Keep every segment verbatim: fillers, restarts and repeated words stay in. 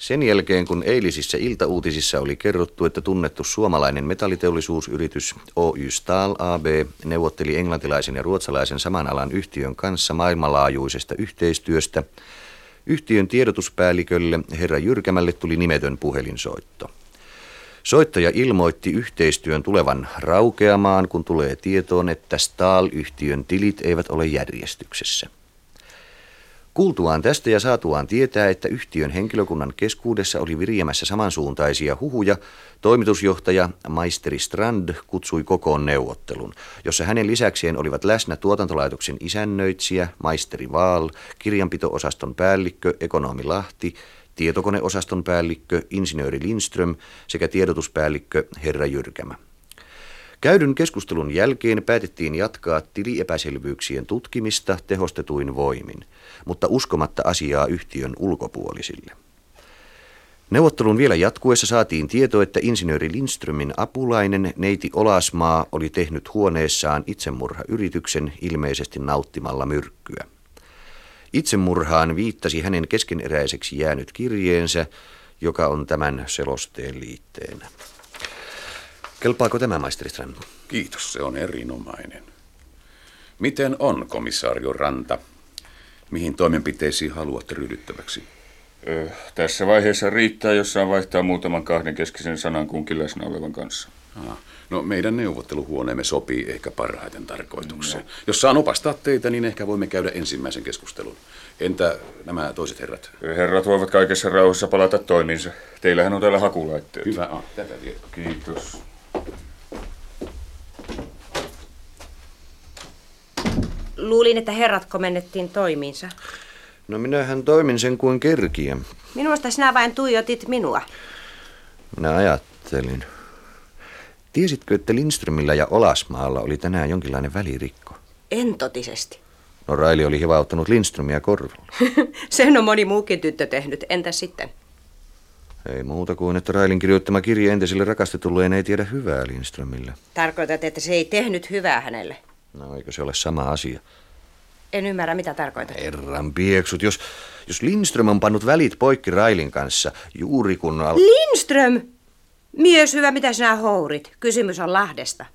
Sen jälkeen, kun eilisissä iltauutisissa oli kerrottu, että tunnettu suomalainen metalliteollisuusyritys Oy Stahl A B neuvotteli englantilaisen ja ruotsalaisen saman alan yhtiön kanssa maailmanlaajuisesta yhteistyöstä, yhtiön tiedotuspäällikölle herra Jyrkämälle tuli nimetön puhelinsoitto. Soittaja ilmoitti yhteistyön tulevan raukeamaan, kun tulee tietoon, että Stahl-yhtiön tilit eivät ole järjestyksessä. Kuultuaan tästä ja saatuaan tietää, että yhtiön henkilökunnan keskuudessa oli viriämässä samansuuntaisia huhuja, toimitusjohtaja Maisteri Strand kutsui kokoon neuvottelun, jossa hänen lisäkseen olivat läsnä tuotantolaitoksen isännöitsijä Maisteri Waal, kirjanpito-osaston päällikkö Ekonomi Lahti, tietokoneosaston päällikkö insinööri Lindström sekä tiedotuspäällikkö herra Jyrkämä. Käydyn keskustelun jälkeen päätettiin jatkaa tiliepäselvyyksien tutkimista tehostetuin voimin, mutta uskomatta asiaa yhtiön ulkopuolisille. Neuvottelun vielä jatkuessa saatiin tieto, että insinööri Lindströmin apulainen neiti Olasmaa oli tehnyt huoneessaan itsemurhayrityksen ilmeisesti nauttimalla myrkkyä. Itsemurhaan viittasi hänen keskeneräiseksi jäänyt kirjeensä, joka on tämän selosteen liitteenä. Kelpaako tämä, maisteri Strand? Kiitos, se on erinomainen. Miten on, komisario Ranta? Mihin toimenpiteisiin haluat ryhdyttäväksi? Öh, tässä vaiheessa riittää, jos saan vaihtaa muutaman kahdenkeskisen sanan kunkin läsnä olevan kanssa. Ah, no meidän neuvotteluhuoneemme sopii ehkä parhaiten tarkoitukseen. No. Jos saan opastaa teitä, niin ehkä voimme käydä ensimmäisen keskustelun. Entä nämä toiset herrat? Herrat voivat kaikessa rauhassa palata toimiinsa. Teillähän on täällä hakulaitteet. Hyvä on. Tätä tietoa. Kiitos. Luulin, että herrat komennettiin toimiinsa. No minähän toimin sen kuin kerkiä. Minusta sinä vain tuijotit minua. Minä ajattelin. Tiesitkö, että Lindströmillä ja Olasmaalla oli tänään jonkinlainen välirikko? En totisesti. No Raili oli hivauttanut Lindströmiä korvalla. Sen on moni muukin tyttö tehnyt. Entä sitten? Ei muuta kuin, että Railin kirjoittama kirje entiselle rakastetulleen ei tiedä hyvää Lindströmille. Tarkoitat, että se ei tehnyt hyvää hänelle? No eikö se ole sama asia? En ymmärrä, mitä tarkoitat. Herran pieksut, jos, jos Lindström on pannut välit poikki Railin kanssa juuri kun... Al... Lindström! Mies hyvä, mitä sinä hourit. Kysymys on Lahdesta.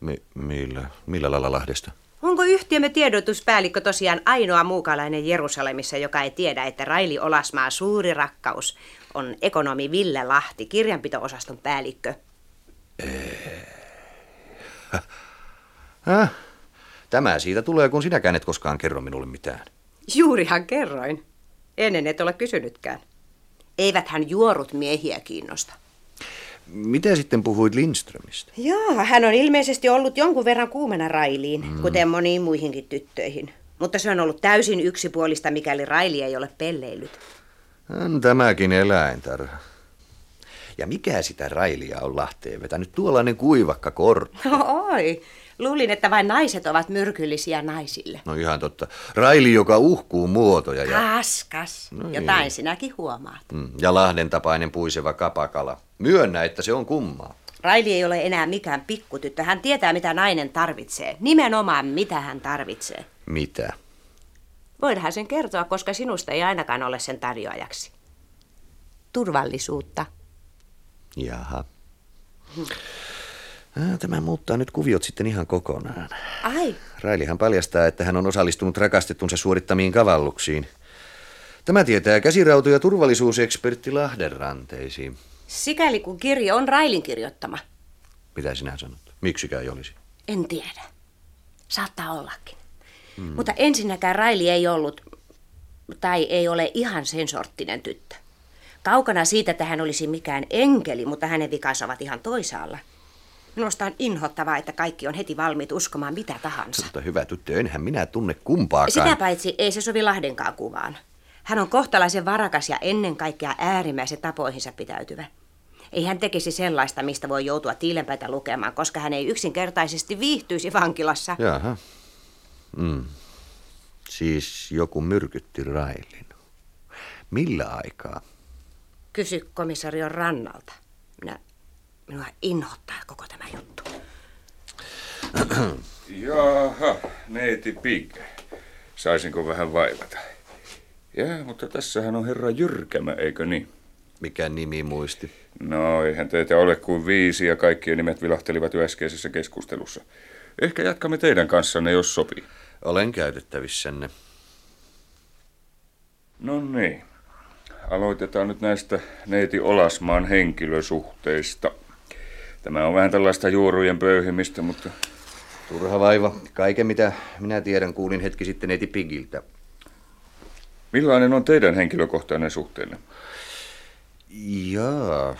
Mi- millä? Millä lailla Lahdesta? Onko yhtiömme tiedotuspäällikkö tosiaan ainoa muukalainen Jerusalemissa, joka ei tiedä, että Raili Olasmaan suuri rakkaus on ekonomi Ville Lahti, kirjanpito-osaston päällikkö? Eee. Häh? Tämä siitä tulee, kun sinäkään et koskaan kerro minulle mitään. Juurihan kerroin. Ennen et ole kysynytkään. Eiväthän juorut miehiä kiinnosta. Mitä sitten puhuit Lindströmistä? Joo, hän on ilmeisesti ollut jonkun verran kuumena Railiin, mm. kuten moniin muihinkin tyttöihin. Mutta se on ollut täysin yksipuolista, mikäli Raili ei ole pelleillyt. On tämäkin eläintarha. Ja mikä sitä Railia on Lahteen vetänyt? Tuollainen kuivakka kortti. Oi, luulin, että vain naiset ovat myrkyllisiä naisille. No ihan totta. Raili, joka uhkuu muotoja. Ja... Kas, kas. No jotain niin. Sinäkin huomaat. Ja Lahden tapainen puiseva kapakala. Myönnä, että se on kummaa. Raili ei ole enää mikään pikkutyttö. Hän tietää, mitä nainen tarvitsee. Nimenomaan, mitä hän tarvitsee. Mitä? Voidaan sen kertoa, koska sinusta ei ainakaan ole sen tarjoajaksi. Turvallisuutta. Jaha. Tämä muuttaa nyt kuviot sitten ihan kokonaan. Ai. Railihan paljastaa, että hän on osallistunut rakastettunsa suorittamiin kavalluksiin. Tämä tietää käsirautu- ja turvallisuusekspertti Lahden ranteisiin. Sikäli kun kirje on Railin kirjoittama. Mitä sinä sanot? Miksikään ei olisi? En tiedä. Saattaa ollakin. Hmm. Mutta ensinnäkään Raili ei ollut, tai ei ole ihan sen sorttinen tyttö. Kaukana siitä, että hän olisi mikään enkeli, mutta hänen vikansa ovat ihan toisaalla. Minusta on inhottavaa, että kaikki on heti valmiit uskomaan mitä tahansa. Mutta hyvä tyttö, enhän minä tunne kumpaakaan. Sitä paitsi ei se sovi Lahdenkaan kuvaan. Hän on kohtalaisen varakas ja ennen kaikkea äärimmäisen tapoihinsa pitäytyvä. Ei hän tekisi sellaista, mistä voi joutua tiilenpäitä lukemaan, koska hän ei yksinkertaisesti viihtyisi vankilassa. Jaha. Mm. Siis joku myrkytti Railin. Millä aikaa? Kysy komisarion Rannalta. Minä, minua inhottaa koko tämä juttu. Jaha, neiti Pigg. Saisinko vähän vaivata? Jaa, mutta tässähän on herra Jyrkämä, eikö niin? Mikä nimi muisti? No, eihän teitä ole kuin viisi ja kaikkien nimet vilahtelivat jo äskeisessä keskustelussa. Ehkä jatkamme teidän kanssanne, jos sopii. Olen käytettävissänne. No niin. Aloitetaan nyt näistä neiti Olasmaan henkilösuhteista. Tämä on vähän tällaista juorujen pöyhimistä, mutta... Turha vaiva. Kaiken mitä minä tiedän kuulin hetki sitten neiti Piggiltä. Millainen on teidän henkilökohtainen suhteenne? Jaa,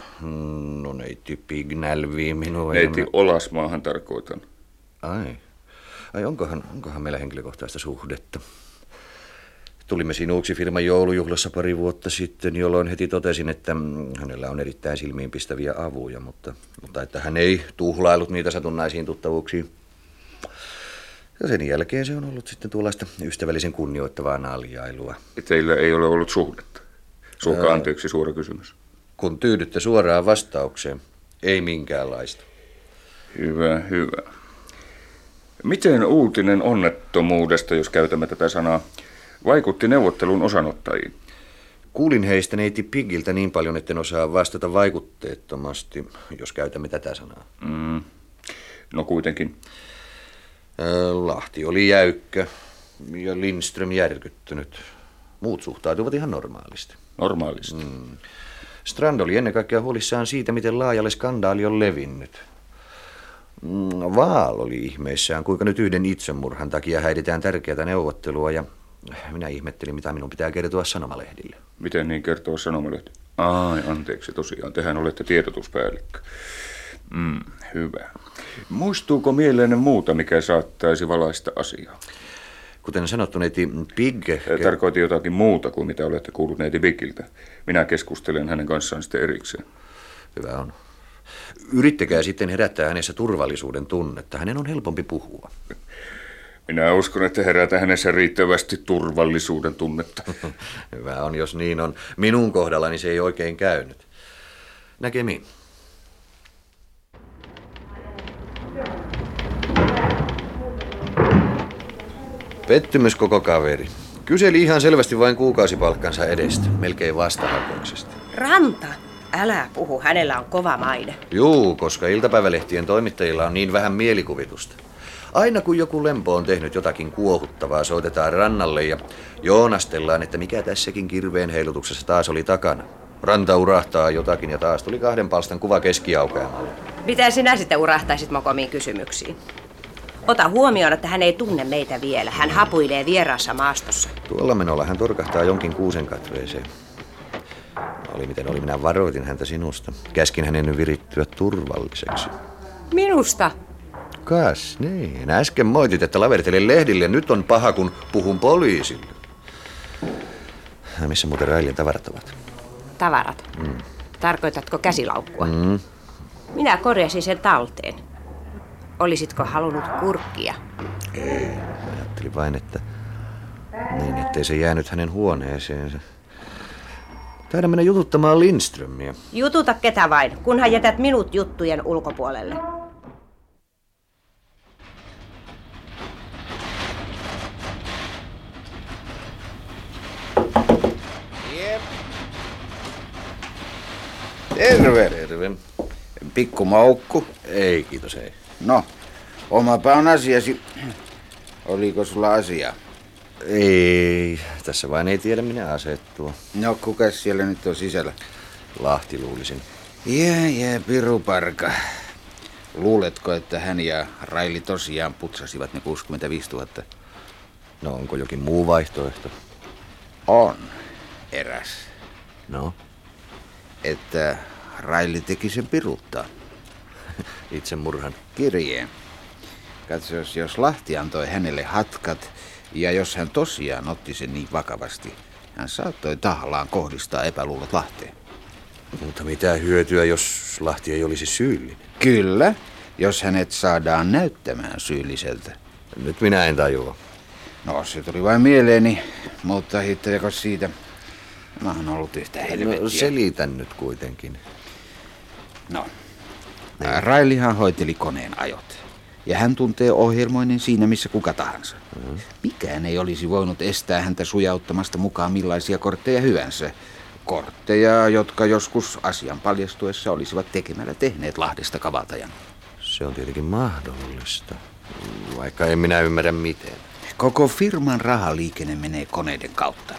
no neiti Pigg nälvii minua. Neiti mä... Olasmaahan tarkoitan. Ai, ai onkohan, onkohan meillä henkilökohtaista suhdetta? Tulimme sinuuksi firman joulujuhlassa pari vuotta sitten, jolloin heti totesin, että hänellä on erittäin silmiinpistäviä avuja, mutta, mutta että hän ei tuhlaillut niitä satunnaisiin tuttavuuksiin. Ja sen jälkeen se on ollut sitten tuollaista ystävällisen kunnioittavaa naljailua. Teillä ei ole ollut suhdetta? Suokaa anteeksi suora kysymys. Kun tyydytte suoraan vastaukseen, ei minkäänlaista. Hyvä, hyvä. Miten uutinen onnettomuudesta, jos käytämme tätä sanaa, vaikutti neuvottelun osanottajiin? Kuulin heistä neiti Piggiltä niin paljon, etten osaa vastata vaikutteettomasti, jos käytämme tätä sanaa. Mm. No kuitenkin. Lahti oli jäykkä ja Lindström järkyttynyt. Muut suhtautuivat ihan normaalisti. Normaalisti? Mm. Strand oli ennen kaikkea huolissaan siitä, miten laajalle skandaali on levinnyt. Waal oli ihmeissään, kuinka nyt yhden itsemurhan takia häiritään tärkeää neuvottelua ja minä ihmettelin, mitä minun pitää kertoa sanomalehdille. Miten niin kertoa sanomalehti? Ai, anteeksi tosiaan, tehän olette tiedotuspäällikkö. Mm, hyvä. Muistuuko mieleenne muuta, mikä saattaisi valaista asiaa? Kuten sanottu, neiti Pigg... Tarkoitin jotakin muuta kuin mitä olette kuullut neiti Piggiltä. Minä keskustelen hänen kanssaan sitten erikseen. Hyvä on. Yrittäkää sitten herättää hänessä turvallisuuden tunnetta. Hänen on helpompi puhua. Minä uskon, että herätään hänessä riittävästi turvallisuuden tunnetta. Hyvä on, jos niin on. Minun kohdallani se ei oikein käynyt. Näkemiin. Pettymys koko kaveri. Kyseli ihan selvästi vain kuukausipalkkansa edestä, melkein vastahakoisesti. Ranta! Älä puhu, hänellä on kova maine. Juu, koska iltapäivälehtien toimittajilla on niin vähän mielikuvitusta. Aina kun joku lempo on tehnyt jotakin kuohuttavaa, soitetaan Rannalle ja joonastellaan, että mikä tässäkin kirveen heilutuksessa taas oli takana. Ranta urahtaa jotakin ja taas tuli kahden palstan kuva keskiaukeamalla. Miten sinä sitten urahtaisit mokomiin kysymyksiin? Ota huomioon, että hän ei tunne meitä vielä. Hän hapuilee vieraassa maastossa. Tuolla menolla hän torkahtaa jonkin kuusen katveeseen. Oli miten oli, minä varoitin häntä sinusta. Käskin hänen virittyä turvalliseksi. Minusta? Kas niin. Äsken moitit, että lavertelen lehdille. Nyt on paha, kun puhun poliisille. Missä muuten Railin tavarat ovat? Tavarat? Mm. Tarkoitatko käsilaukkua? Mm. Minä korjasin sen talteen. Olisitko halunnut kurkkia? Ei. Ajattelin vain, että niin, ettei se jäänyt hänen huoneeseensa. Taidan mennä jututtamaan Lindströmiä. Jututa ketä vain, kunhan jätät minut juttujen ulkopuolelle. Jep. Terve. Terve. Pikku maukku. Ei, kiitos ei. No, omapa on asiasi. Oliko sulla asiaa? Ei, tässä vain ei tiedä minä asettua. No, kukas siellä nyt on sisällä? Lahti luulisin. Jee, jee, piruparka. Luuletko, että hän ja Raili tosiaan putsasivat ne kuusikymmentäviisituhatta? No, onko jokin muu vaihtoehto? On, eräs. No? Että Raili teki sen piruuttaa. Itsemurhan. Kirjeen. Katsos, jos Lahti antoi hänelle hatkat, ja jos hän tosiaan otti sen niin vakavasti, hän saattoi tahallaan kohdistaa epäluulot Lahteen. Mutta mitä hyötyä, jos Lahti ei olisi syyllinen? Kyllä, jos hänet saadaan näyttämään syylliseltä. Nyt minä en tajua. No, se tuli vain mieleeni, mutta hittäjäkö siitä? Mä oon ollut yhtä helvettiä. No, selitän nyt kuitenkin. No. Niin. Railihan hoiteli koneen ajot, ja hän tuntee ohjelmoinnin siinä missä kuka tahansa. Mm. Mikään ei olisi voinut estää häntä sujauttamasta mukaan millaisia kortteja hyvänsä, Kortteja, jotka joskus asian paljastuessa olisivat tekemällä tehneet Lahdesta kavaltajan. Se on tietenkin mahdollista, vaikka en minä ymmärrä miten. Koko firman rahaliikenne menee koneiden kautta.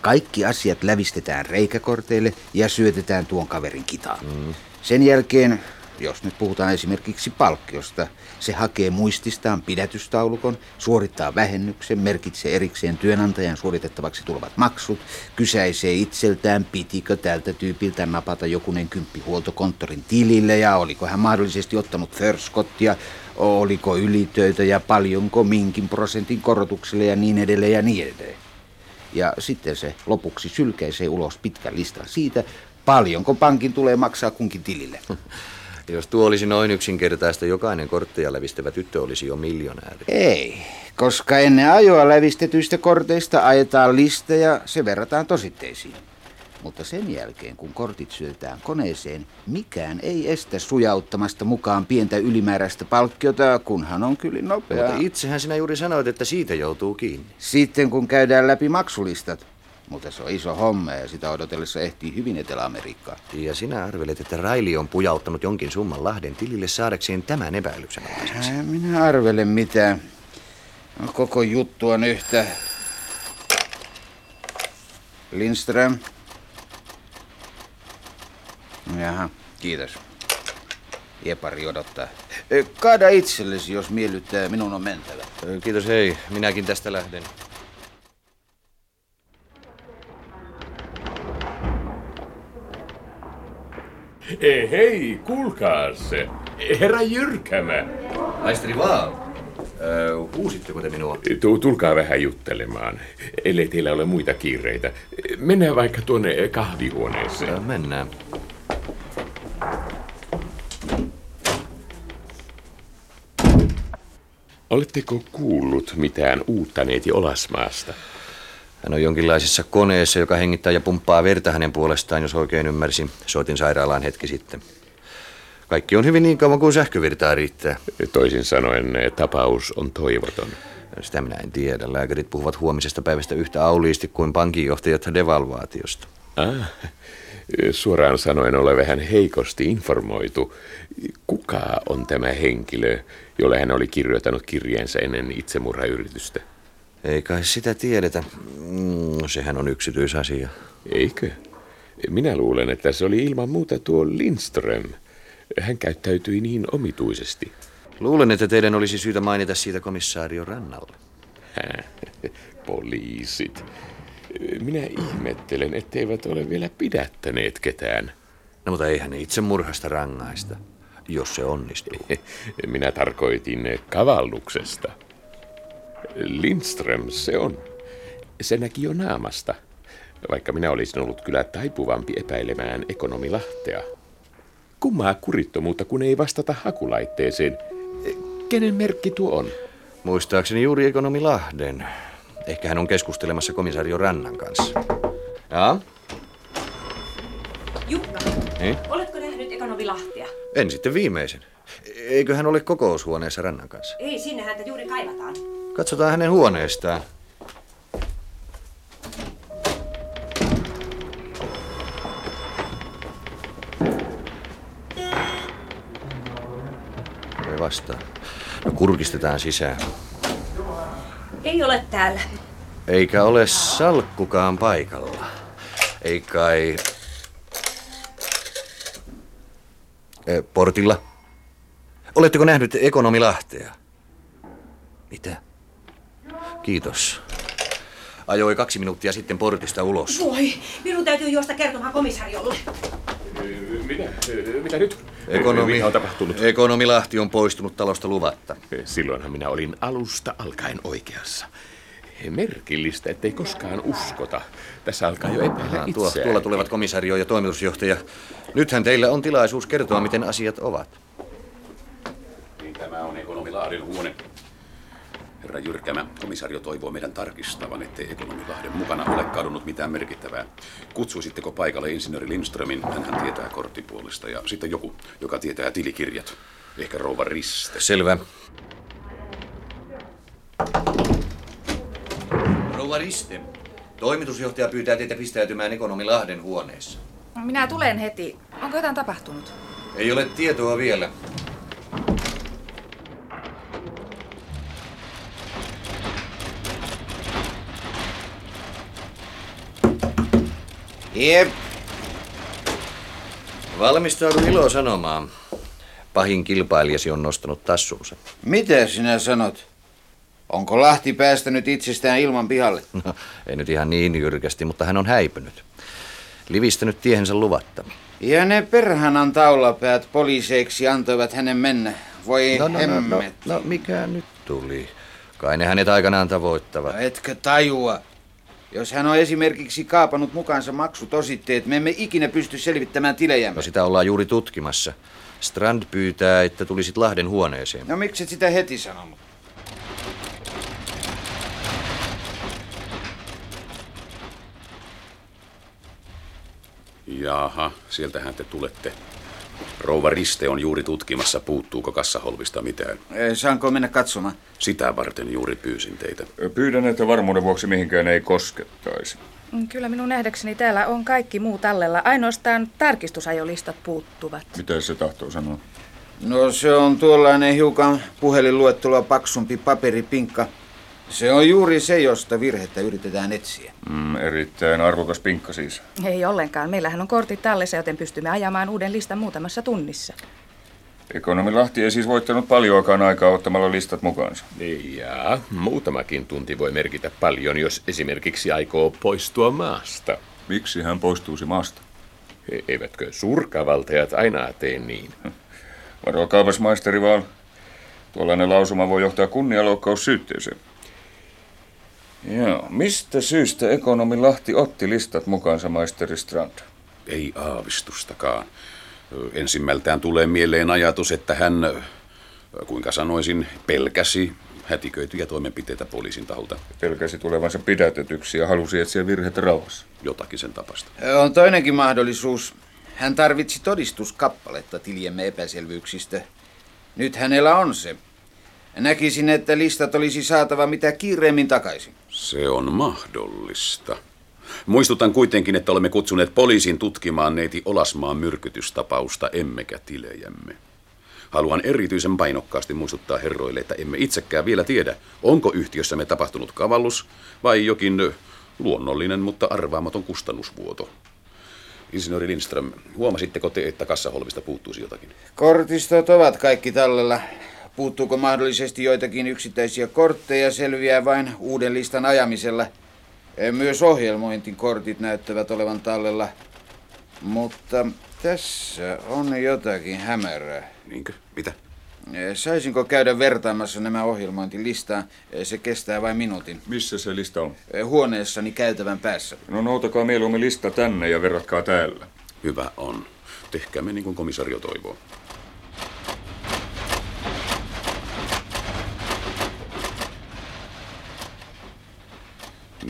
Kaikki asiat lävistetään reikäkorteille ja syötetään tuon kaverin kitaan. Mm. Sen jälkeen, jos nyt puhutaan esimerkiksi palkkiosta, se hakee muististaan pidätystaulukon, suorittaa vähennyksen, merkitsee erikseen työnantajan suoritettavaksi tulevat maksut, kysäisee itseltään, pitikö tältä tyypiltä napata jokunen kymppi huoltokonttorin tilille ja oliko hän mahdollisesti ottanut förskottia, oliko ylitöitä ja paljonko minkin prosentin korotuksille ja niin edelleen ja niin edelleen. Ja sitten se lopuksi sylkäisee ulos pitkän listan siitä, paljonko pankin tulee maksaa kunkin tilille. Jos tuo olisi noin yksinkertaista, jokainen kortteja lävistävä tyttö olisi jo miljonääri. Ei, koska ennen ajoa lävistetyistä korteista ajetaan lista ja se verrataan tositteisiin. Mutta sen jälkeen, kun kortit syötetään koneeseen, mikään ei estä sujauttamasta mukaan pientä ylimääräistä palkkiota, kunhan on kyllä nopea. Mutta itsehän sinä juuri sanoit, että siitä joutuu kiinni. Sitten kun käydään läpi maksulistat. Mutta se on iso homma ja sitä odotellessa ehtii hyvin Etelä-Amerikkaan. Ja sinä arvelet, että Raili on pujauttanut jonkin summan Lahden tilille saadakseen tämän epäilyksen alaiseksi. Minä arvelen mitään. No, koko juttu on yhtä. Lindström. Jaha, kiitos. Jepari odottaa. Kaada itsellesi, jos miellyttää. Minun on mentävä. Kiitos, hei. Minäkin tästä lähden. Ei, hei, kuulkaas. Herra Jyrkämä. Maisteri Waal. Huusitteko te minua? Tulkaa vähän juttelemaan, ellei teillä ole muita kiireitä. Mennään vaikka tuonne kahvihuoneeseen. Mennään. Oletteko kuullut mitään uutta neiti Olasmaasta? Hän on jonkinlaisessa koneessa, joka hengittää ja pumppaa verta hänen puolestaan, jos oikein ymmärsin. Soitin sairaalaan hetki sitten. Kaikki on hyvin niin kauan kuin sähkövirtaa riittää. Toisin sanoen tapaus on toivoton. Sitä minä en tiedä. Lääkärit puhuvat huomisesta päivästä yhtä auliisti kuin pankinjohtajat devalvaatiosta. Ah, suoraan sanoen olen vähän heikosti informoitu. Kuka on tämä henkilö, jolle hän oli kirjoittanut kirjeensä ennen itsemurhayritystä? Ei kai sitä tiedetä. Mm, sehän on yksityisasia. Eikö? Minä luulen, että se oli ilman muuta tuo Lindström. Hän käyttäytyi niin omituisesti. Luulen, että teidän olisi syytä mainita siitä komisario Rannalle. Häh, poliisit. Minä ihmettelen, etteivät ole vielä pidättäneet ketään. No, mutta eihän itse murhasta rangaista, jos se onnistuu. Minä tarkoitin kavalluksesta. Lindström se on. Se näki jo naamasta, vaikka minä olisin ollut kyllä taipuvampi epäilemään Ekonomi Lahtea. Kummaa kurittomuutta, kun ei vastata hakulaitteeseen. Kenen merkki tuo on? Muistaakseni juuri Ekonomi Lahden. Ehkä hän on keskustelemassa komisario Rannan kanssa. Jaa? Jukka, niin? Oletko nähnyt Ekonomi Lahtea? En sitten viimeisen. Eikö hän ole kokoushuoneessa Rannan kanssa? Ei, sinne häntä juuri kaivataan. Katsotaan hänen huoneestaan. Ei vastaa. No, kurkistetaan sisään. Ei ole täällä. Eikä ole salkkukaan paikalla. Ei kai... Eh, portilla. Oletteko nähnyt Ekonomi Lahtea? Mitä? Kiitos. Ajoi kaksi minuuttia sitten portista ulos. Voi, minun täytyy juosta kertomaan komisariolle. Mitä? Mitä nyt? Ekonomi, mitä on tapahtunut? Ekonomi Lahti on poistunut talosta luvatta. Silloinhan minä olin alusta alkaen oikeassa. Merkillistä, ettei koskaan uskota. Tässä alkaa jo epäillä itseään. Tuo, tuolla tulevat komisario ja toimitusjohtaja. Nythän teillä on tilaisuus kertoa, miten asiat ovat. Niin, tämä on Ekonomi Lahden huone. Herra Jyrkämä, komisario toivoo meidän tarkistavan, ettei Ekonomi Lahden mukana ole kadonnut mitään merkittävää. Kutsuisitteko paikalle insinööri Lindströmin? Hänhän tietää korttipuolesta ja sitten joku, joka tietää tilikirjat. Ehkä rouva Riste. Selvä. Rouva Riste, Toimitusjohtaja pyytää teitä pistäytymään Ekonomi Lahden huoneessa. Minä tulen heti. Onko jotain tapahtunut? Ei ole tietoa vielä. Jep. Valmistaudun ilo sanomaan. Pahin kilpailijasi on nostanut tassunsa. Mitä sinä sanot? Onko Lahti päästänyt itsestään ilman pihalle? No, ei nyt ihan niin jyrkästi, mutta hän on häipynyt. Livistänyt tiehensä luvatta. Ja ne perhanan taulapäät poliiseiksi antoivat hänen mennä. Voi no, no, hemmet. No, no, no mikä nyt tuli? Kai ne hänet aikanaan tavoittavat. No, etkö tajua? Jos hän on esimerkiksi kaapanut mukaansa maksutositteet, me emme ikinä pysty selvittämään tilejämme. No sitä ollaan juuri tutkimassa. Strand pyytää, että tulisit Lahden huoneeseen. No miksi et sitä heti sanonut? Jaha, sieltähän te tulette. Rouva Riste on juuri tutkimassa, puuttuuko kassaholvista mitään. Saanko mennä katsomaan? Sitä varten juuri pyysin teitä. Pyydän, että varmuuden vuoksi mihinkään ei koskettaisi. Kyllä minun nähdäkseni täällä on kaikki muu tallella. Ainoastaan tarkistusajolistat puuttuvat. Mitä se tahtoo sanoa? No se on tuollainen hiukan puhelinluettelua paksumpi paperipinkka. Se on juuri se, josta virhettä yritetään etsiä. Mm, erittäin arvokas pinkka siis. Ei ollenkaan. Meillähän on kortit tallessa, joten pystymme ajamaan uuden listan muutamassa tunnissa. Ekonomi Lahti ei siis voittanut paljoakaan aikaa ottamalla listat mukaansa. Jaa, muutamakin tunti voi merkitä paljon, jos esimerkiksi aikoo poistua maasta. Miksi hän poistuisi maasta? E- eivätkö surkavaltajat aina tee niin? Varokaapas, maisteri Waal. Tuollainen lausuma voi johtaa kunnianloukkaussyytteeseen. Joo. Mistä syystä Ekonomi Lahti otti listat mukaansa, maisteri Strand? Ei aavistustakaan. Ensimmältään tulee mieleen ajatus, että hän, kuinka sanoisin, pelkäsi hätiköityjä toimenpiteitä poliisin taholta. Pelkäsi tulevansa pidätetyksi ja halusi etsiä virhettä rauhassa. Jotakin sen tapasta. On toinenkin mahdollisuus. Hän tarvitsi todistuskappaletta tiliemme epäselvyyksistä. Nyt hänellä on se. Näkisin, että listat olisi saatava mitä kiireemmin takaisin. Se on mahdollista. Muistutan kuitenkin, että olemme kutsuneet poliisin tutkimaan neiti Olasmaan myrkytystapausta, emmekä tilejämme. Haluan erityisen painokkaasti muistuttaa herroille, että emme itsekään vielä tiedä, onko yhtiössämme tapahtunut kavallus vai jokin luonnollinen, mutta arvaamaton kustannusvuoto. Insinööri Lindström, huomasitteko te, että kassaholvista puuttuisi jotakin? Kortistot ovat kaikki tallella. Puuttuuko mahdollisesti joitakin yksittäisiä kortteja, selviää vain uuden listan ajamisella. Myös ohjelmointin kortit näyttävät olevan tallella. Mutta tässä on jotakin hämärää. Niinkö? Mitä? Saisinko käydä vertaamassa nämä ohjelmointilistaan? Se kestää vain minuutin. Missä se lista on? Huoneessani käytävän päässä. No noutakaa mieluummin lista tänne ja verratkaa täällä. Hyvä on. Tehkäämme niin kuin komisario toivoo.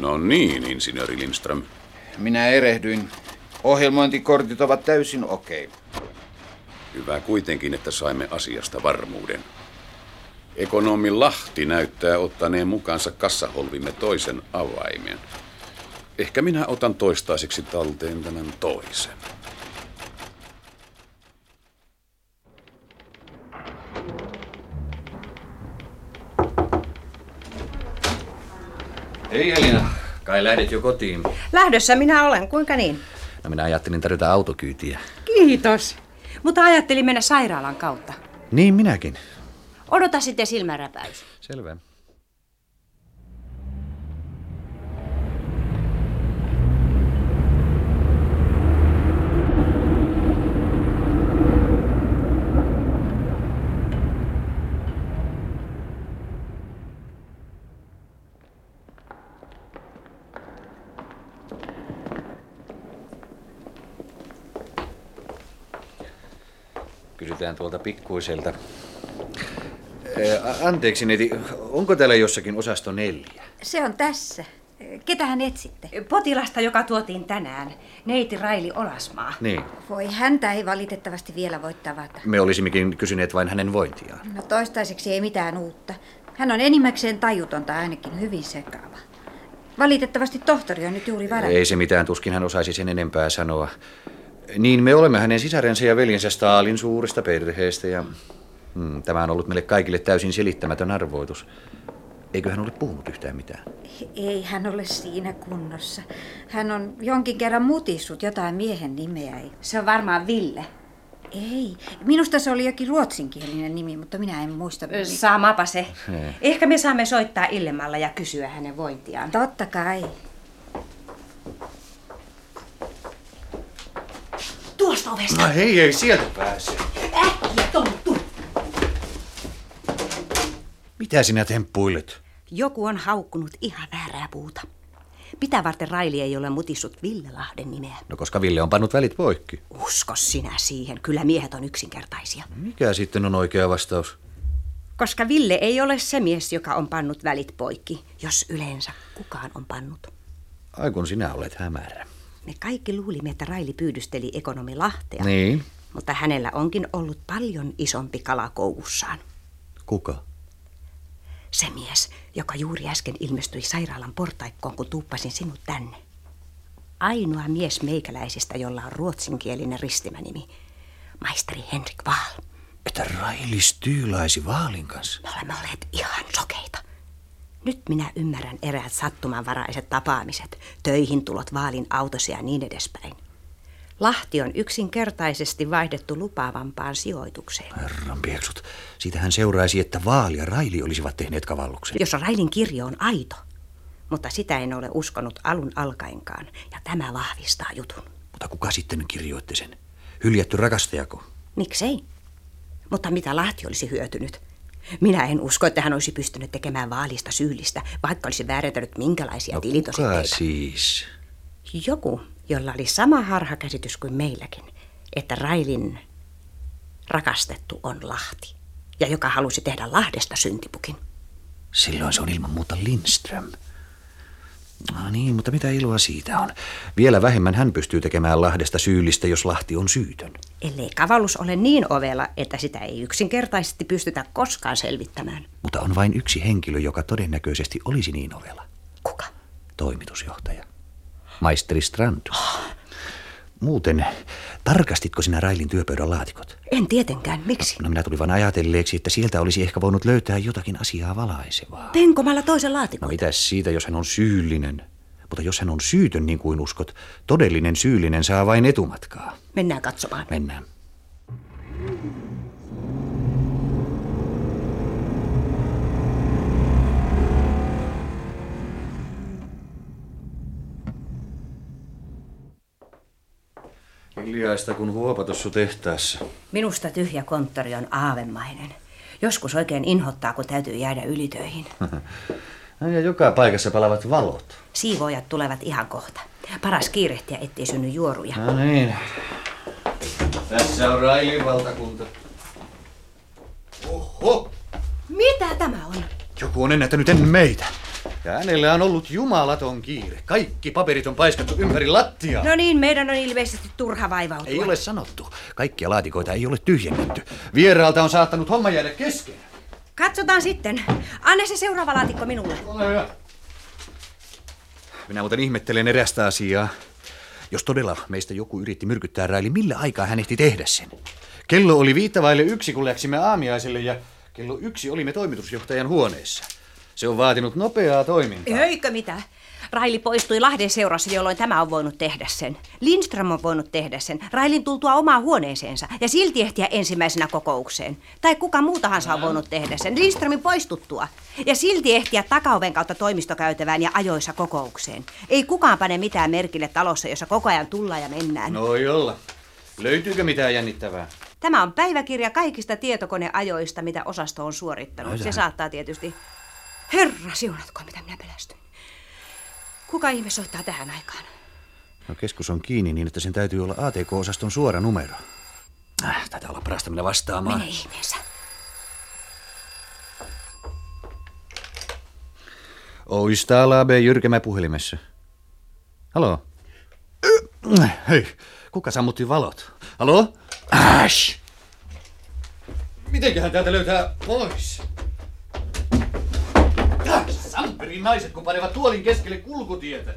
No niin, insinööri Lindström. Minä erehdyin. Ohjelmointikortit ovat täysin okei. Okay. Hyvä kuitenkin, että saimme asiasta varmuuden. Ekonomi Lahti näyttää ottaneen mukaansa kassaholvimme toisen avaimen. Ehkä minä otan toistaiseksi talteen tämän toisen. Hei Elina, kai lähdet jo kotiin. Lähdössä minä olen, kuinka niin? No minä ajattelin tarjota autokyytiä. Kiitos, mutta ajattelin mennä sairaalan kautta. Niin minäkin. Odota sitten silmänräpäys. Selvä. Kysytään tuolta pikkuiselta. Ää, anteeksi, neiti, onko täällä jossakin osasto neljä? Se on tässä. Ketähän etsitte? Potilasta, joka tuotiin tänään. Neiti Raili Olasmaa. Niin. Voi, häntä ei valitettavasti vielä voi tavata. Me olisimmekin kysyneet vain hänen vointiaan. No toistaiseksi ei mitään uutta. Hän on enimmäkseen tajutonta, ainakin hyvin sekaava. Valitettavasti tohtori on nyt juuri väärä. Ei se mitään, tuskin hän osaisi sen enempää sanoa. Niin me olemme hänen sisarensa ja veljensä Stahlin suuresta perheestä ja mm, tämä on ollut meille kaikille täysin selittämätön arvoitus. Eikö hän ole puhunut yhtään mitään? Ei hän ole siinä kunnossa. Hän on jonkin kerran mutissut jotain miehen nimeä. Se on varmaan Ville. Ei. Minusta se oli jokin ruotsinkielinen nimi, mutta minä en muista. Samapa se. He. Ehkä me saamme soittaa Illemalla ja kysyä hänen vointiaan. Totta kai. Tuosta ovesta. No hei, ei sieltä pääse. Äkkiä, tonttu. Mitä sinä temppuilet? Joku on haukkunut ihan väärää puuta. Mitä varten Raili ei ole mutissut Ville Lahden nimeä? No koska Ville on pannut välit poikki. Usko sinä siihen, kyllä miehet on yksinkertaisia. Mikä sitten on oikea vastaus? Koska Ville ei ole se mies, joka on pannut välit poikki, jos yleensä kukaan on pannut. Ai kun sinä olet hämärä. Me kaikki luulimme, että Raili pyydysteli Ekonomi Lahtea. Niin. Mutta hänellä onkin ollut paljon isompi kala koukussaan. Kuka? Se mies, joka juuri äsken ilmestyi sairaalan portaikkoon, kun tuuppasin sinut tänne. Ainoa mies meikäläisistä, jolla on ruotsinkielinen ristimänimi. Maisteri Henrik Waal. Että Raili styylaisi Waalin kanssa? Me olemme olleet ihan sokeita. Nyt minä ymmärrän eräät sattumanvaraiset tapaamiset, töihin tulot Waalin autossa ja niin edespäin. Lahti on yksinkertaisesti vaihdettu lupaavampaan sijoitukseen. Herran pieksut. Siitähän seuraisi, että Waal ja Raili olisivat tehneet kavalluksen. Jos Railin kirjo on aito. Mutta sitä en ole uskonut alun alkaenkaan. Ja tämä vahvistaa jutun. Mutta kuka sitten kirjoitti sen? Hyljätty rakastajako? Miksei? Mutta mitä Lahti olisi hyötynyt? Minä en usko, että hän olisi pystynyt tekemään Waalista syyllistä, vaikka olisi väärentänyt minkälaisia no, tilitositteita. Kuka siis? Joku, jolla oli sama harhakäsitys kuin meilläkin, että Railin rakastettu on Lahti, ja joka halusi tehdä Lahdesta syntipukin. Silloin se on ilman muuta Lindström. No niin, mutta mitä iloa siitä on? Vielä vähemmän hän pystyy tekemään Lahdesta syyllistä, jos Lahti on syytön. Ellei kavallus ole niin ovela, että sitä ei yksinkertaisesti pystytä koskaan selvittämään. Mutta on vain yksi henkilö, joka todennäköisesti olisi niin ovela. Kuka? Toimitusjohtaja. Maisteri Strand. Oh. Muuten, tarkastitko sinä Railin työpöydän laatikot? En tietenkään, miksi? No, no minä tulin vaan ajatelleeksi, että sieltä olisi ehkä voinut löytää jotakin asiaa valaisevaa. Penkomalla toisen laatikon. No mitäs siitä, jos hän on syyllinen? Mutta jos hän on syytön, niin kuin uskot, todellinen syyllinen saa vain etumatkaa. Mennään katsomaan. Mennään. Hiljaista kun huopatussu tehtaassa. Minusta tyhjä konttori on aavemainen. Joskus oikein inhottaa, kun täytyy jäädä ylitöihin. Ja joka paikassa palavat valot. Siivoojat tulevat ihan kohta. Paras kiirehtiä, ettei synny juoruja. No niin. Tässä on Railin valtakunta. Oho! Mitä tämä on? Joku on ennättänyt ennen meitä. Ja hänellä on ollut jumalaton kiire. Kaikki paperit on paiskattu ympäri lattiaa. No niin, meidän on ilmeisesti turha vaivautua. Ei ole sanottu. Kaikkia laatikoita ei ole tyhjennetty. Vieraalta on saattanut homma jäädä kesken. Katsotaan sitten. Anna se seuraava laatikko minulle. Ole hyvä. Minä muuten ihmettelen erästä asiaa. Jos todella meistä joku yritti myrkyttää Raili, millä aikaa hän ehti tehdä sen? Kello oli viittä vaille yksi, kun läksimme aamiaiselle ja kello yksi olimme toimitusjohtajan huoneessa. Se on vaatinut nopeaa toimintaa. Eikö mitä? Raili poistui Lahden seurassa, jolloin tämä on voinut tehdä sen. Lindström on voinut tehdä sen. Railin tultua omaan huoneeseensa ja silti ehtiä ensimmäisenä kokoukseen. Tai kuka muu tahansa on voinut tehdä sen. Lindströmin poistuttua. Ja silti ehtiä takaoven kautta toimistokäytävään ja ajoissa kokoukseen. Ei kukaan pane mitään merkille talossa, jossa koko ajan tullaan ja mennään. No ei olla. Löytyykö mitään jännittävää? Tämä on päiväkirja kaikista tietokoneajoista, mitä osasto on suorittanut. Aja. Se saattaa tietysti... Herra, siunatko, mitä minä pelästyn. Kuka ihme soittaa tähän aikaan? No keskus on kiinni niin, että sen täytyy olla A T K-osaston suora numero. Äh, taitaa olla parasta mennä vastaamaan. Mene ihmeessä. Oy Stahl A B Jyrkämä puhelimessa. Halo? Hei, kuka sammutti valot? Halo? Äsh! Mitenköhän täältä löytää pois? Sam! Tampereen naiset, kun panevat tuolin keskelle kulkutietä.